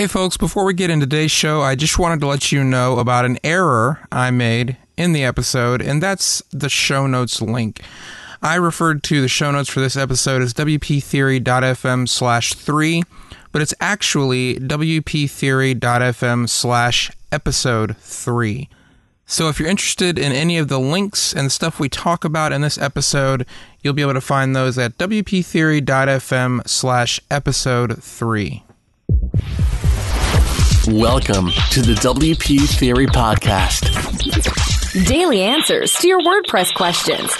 Hey folks, before we get into today's show, I just wanted to let you know about an error I made in the episode, and that's the show notes link. I referred to the show notes for this episode as WPTheory.fm/3, but it's actually WPTheory.fm/episode3. So if you're interested in any of the links and the stuff we talk about in this episode, you'll be able to find those at WPTheory.fm/episode3. Welcome to the WP Theory Podcast. Daily answers to your WordPress questions.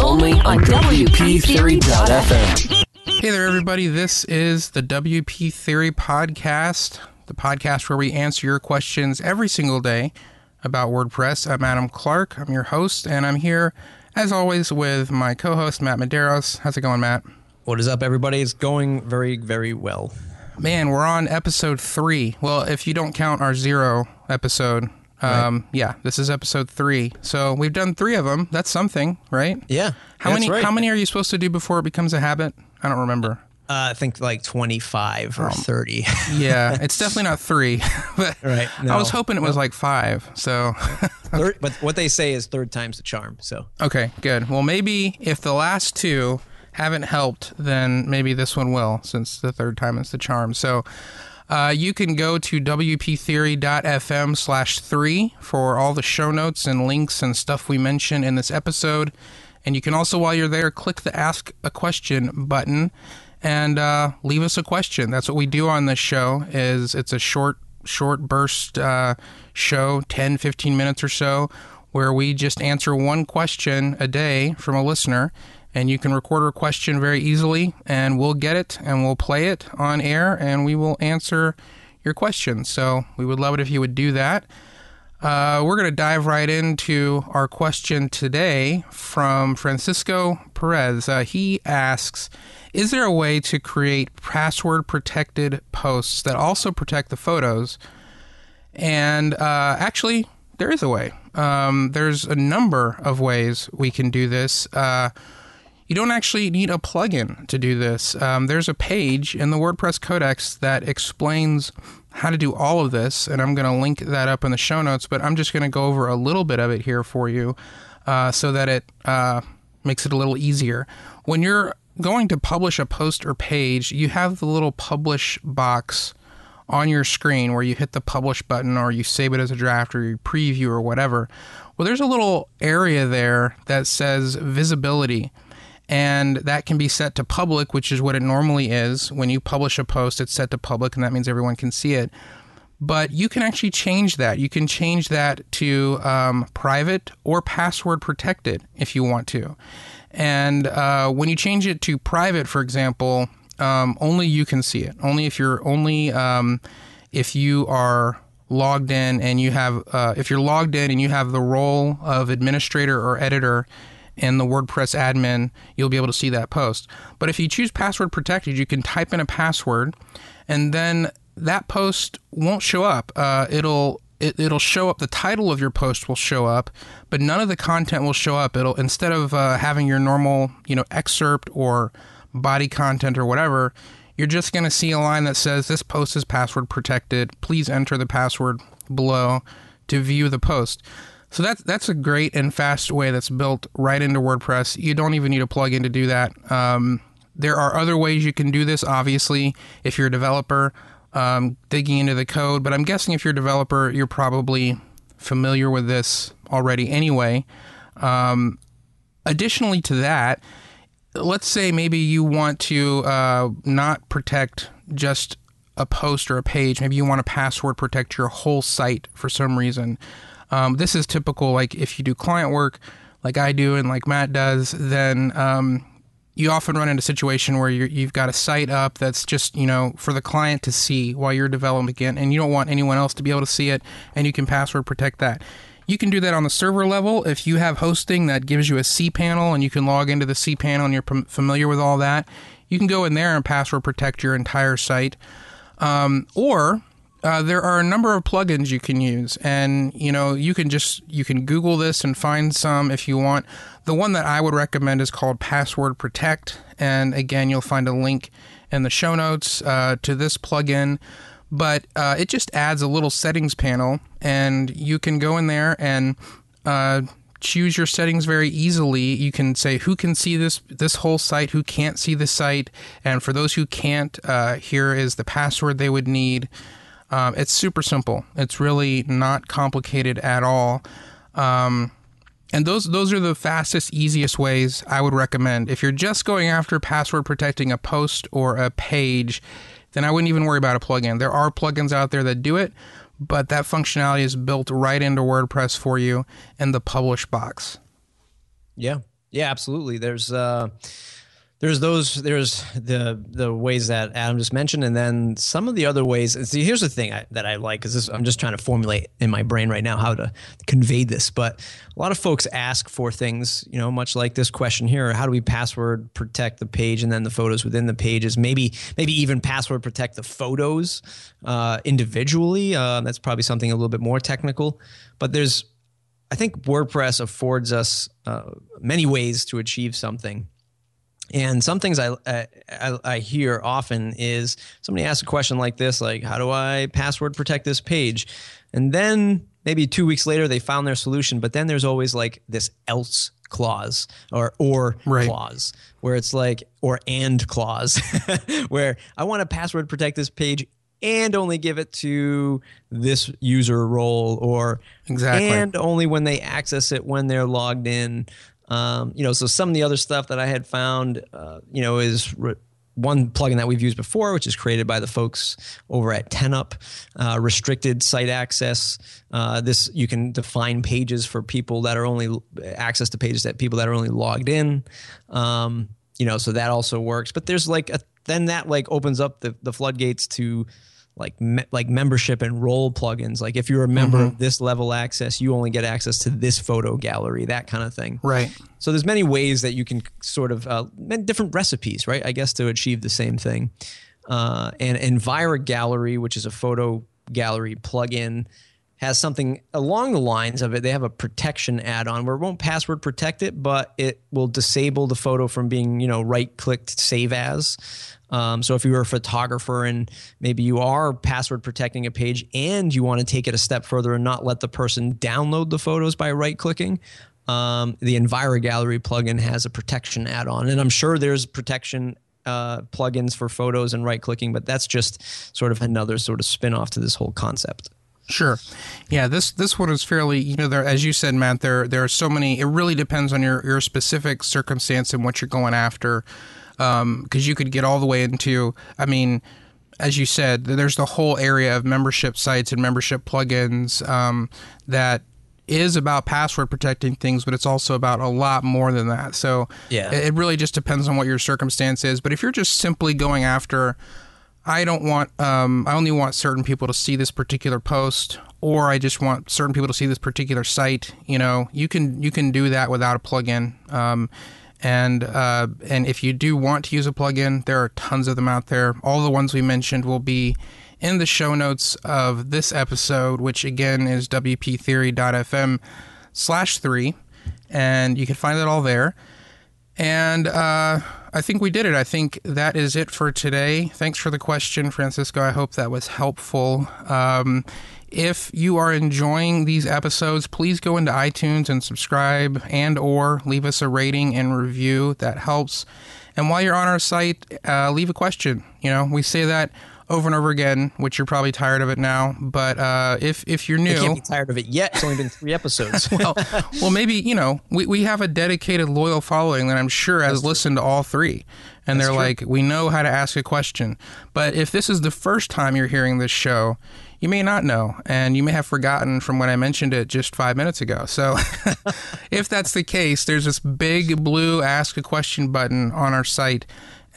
Only on WPTheory.fm. Hey there, everybody. This is the WP Theory Podcast, the podcast where we answer your questions every single day about WordPress. I'm Adam Clark. I'm your host, and I'm here, as always, with my co-host, Matt Medeiros. How's it going, Matt? What is up, everybody? It's going very, very well. Man, we're on episode 3. Well, if you don't count our 0 episode, right. Yeah, this is episode 3. So we've done 3 of them. That's something, right? Yeah. How many are you supposed to do before it becomes a habit? I don't remember. I think like 25 or 30. Yeah, it's definitely not 3. But right. No. I was hoping it was like 5. So, okay. But what they say is third time's the charm. So okay, good. Well, maybe if the last 2 haven't helped, then maybe this one will, since the third time is the charm. So you can go to wptheory.fm/3 for all the show notes and links and stuff we mention in this episode. And you can also, while you're there, click the Ask a Question button and leave us a question. That's what we do on this show. Is it's a short burst show, 10, 15 minutes or so, where we just answer one question a day from a listener. And you can record a question very easily, and we'll get it, and we'll play it on air, and we will answer your questions. So we would love it if you would do that. We're going to dive right into our question today from Francisco Perez. He asks, is there a way to create password-protected posts that also protect the photos? And actually, there is a way. There's a number of ways we can do this. You don't actually need a plugin to do this. There's a page in the WordPress Codex that explains how to do all of this, and I'm going to link that up in the show notes, but I'm just going to go over a little bit of it here for you so that it makes it a little easier. When you're going to publish a post or page, you have the little publish box on your screen where you hit the publish button, or you save it as a draft, or you preview, or whatever. Well, there's a little area there that says visibility. And that can be set to public, which is what it normally is. When you publish a post, it's set to public, and that means everyone can see it. But you can actually change that. You can change that to private or password protected if you want to. And when you change it to private, for example, only you can see it. Only if you are logged in and you have if you're logged in and you have the role of administrator or editor in the WordPress admin, you'll be able to see that post. But if you choose password protected, you can type in a password, and then that post won't show up. It'll show up. The title of your post will show up, but none of the content will show up. It'll, instead of having your normal, excerpt or body content or whatever, you're just going to see a line that says, "This post is password protected. Please enter the password below to view the post." So that's a great and fast way that's built right into WordPress. You don't even need a plugin to do that. There are other ways you can do this, obviously, if you're a developer, digging into the code. But I'm guessing if you're a developer, you're probably familiar with this already anyway. Additionally to that, let's say maybe you want to not protect just a post or a page. Maybe you want to password protect your whole site for some reason. This is typical, like if you do client work like I do and like Matt does, then you often run into a situation where you've got a site up that's just, for the client to see while you're developing it, and you don't want anyone else to be able to see it, and you can password protect that. You can do that on the server level. If you have hosting that gives you a cPanel and you can log into the cPanel and you're familiar with all that, you can go in there and password protect your entire site. There are a number of plugins you can use, and you can Google this and find some if you want. The one that I would recommend is called Password Protect, and again, you'll find a link in the show notes to this plugin, but it just adds a little settings panel, and you can go in there and choose your settings very easily. You can say who can see this whole site, who can't see the site, and for those who can't, here is the password they would need. It's super simple. It's really not complicated at all. And those are the fastest, easiest ways I would recommend. If you're just going after password protecting a post or a page, then I wouldn't even worry about a plugin. There are plugins out there that do it, but that functionality is built right into WordPress for you in the publish box. Yeah. Yeah, absolutely. There's the ways that Adam just mentioned, and then some of the other ways. And see, here's the thing that I like, because I'm just trying to formulate in my brain right now how to convey this. But a lot of folks ask for things, you know, much like this question here: how do we password protect the page and then the photos within the pages? Maybe even password protect the photos individually. That's probably something a little bit more technical. But I think WordPress affords us many ways to achieve something. And some things I hear often is somebody asks a question like this, like, how do I password protect this page? And then maybe 2 weeks later, they found their solution. But then there's always like this else clause or right. clause where it's like, or and clause where I want to password protect this page and only give it to this user role, or exactly. and only when they access it, when they're logged in. You know, so some of the other stuff that I had found, you know, is one plugin that we've used before, which is created by the folks over at Tenup, Restricted Site Access. This, you can define pages for people that are only access to pages that people that are only logged in. You know, so that also works. But there's like then that like opens up the floodgates to like membership and role plugins. Like if you're a member mm-hmm. of this level access, you only get access to this photo gallery, that kind of thing. Right. So there's many ways that you can sort of, different recipes, right? I guess to achieve the same thing. And Envira Gallery, which is a photo gallery plugin, has something along the lines of it. They have a protection add-on where it won't password protect it, but it will disable the photo from being, you know, right-clicked save as. So if you were a photographer and maybe you are password protecting a page and you want to take it a step further and not let the person download the photos by right-clicking, the Envira Gallery plugin has a protection add-on. And I'm sure there's protection plugins for photos and right-clicking, but that's just sort of another sort of spin-off to this whole concept. Sure. Yeah, this one is fairly, you know, there, as you said, Matt, there are so many. It really depends on your specific circumstance and what you're going after, because you could get all the way into, I mean, as you said, there's the whole area of membership sites and membership plugins that is about password protecting things, but it's also about a lot more than that. So yeah. It really just depends on what your circumstance is. But if you're just simply going after, I don't want, I only want certain people to see this particular post, or I just want certain people to see this particular site. You know, you can do that without a plugin. And if you do want to use a plugin, there are tons of them out there. All the ones we mentioned will be in the show notes of this episode, which again is WPTheory.fm/3. And you can find it all there. And, I think we did it. I think that is it for today. Thanks for the question, Francisco. I hope that was helpful. If you are enjoying these episodes, please go into iTunes and subscribe and or leave us a rating and review. That helps. And while you're on our site, leave a question. You know, we say that over and over again, which you're probably tired of it now. But if you're new... I can't be tired of it yet. It's only been 3 episodes. well, maybe, you know, we have a dedicated, loyal following that I'm sure has listened to all 3. And they're like, we know how to ask a question. But if this is the first time you're hearing this show, you may not know, and you may have forgotten from when I mentioned it just 5 minutes ago. So if that's the case, there's this big blue Ask a Question button on our site.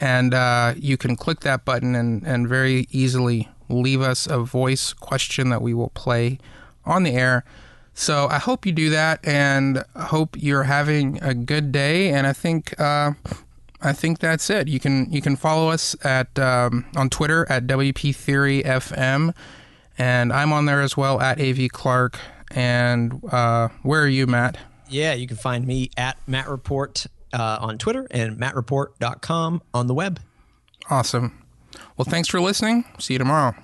And you can click that button and very easily leave us a voice question that we will play on the air. So I hope you do that, and hope you're having a good day. And I think that's it. You can follow us at on Twitter at WPTheoryFM, and I'm on there as well at AVClark. And where are you, Matt? Yeah, you can find me at MattReport. On Twitter and mattreport.com on the web. Awesome. Well, thanks for listening. See you tomorrow.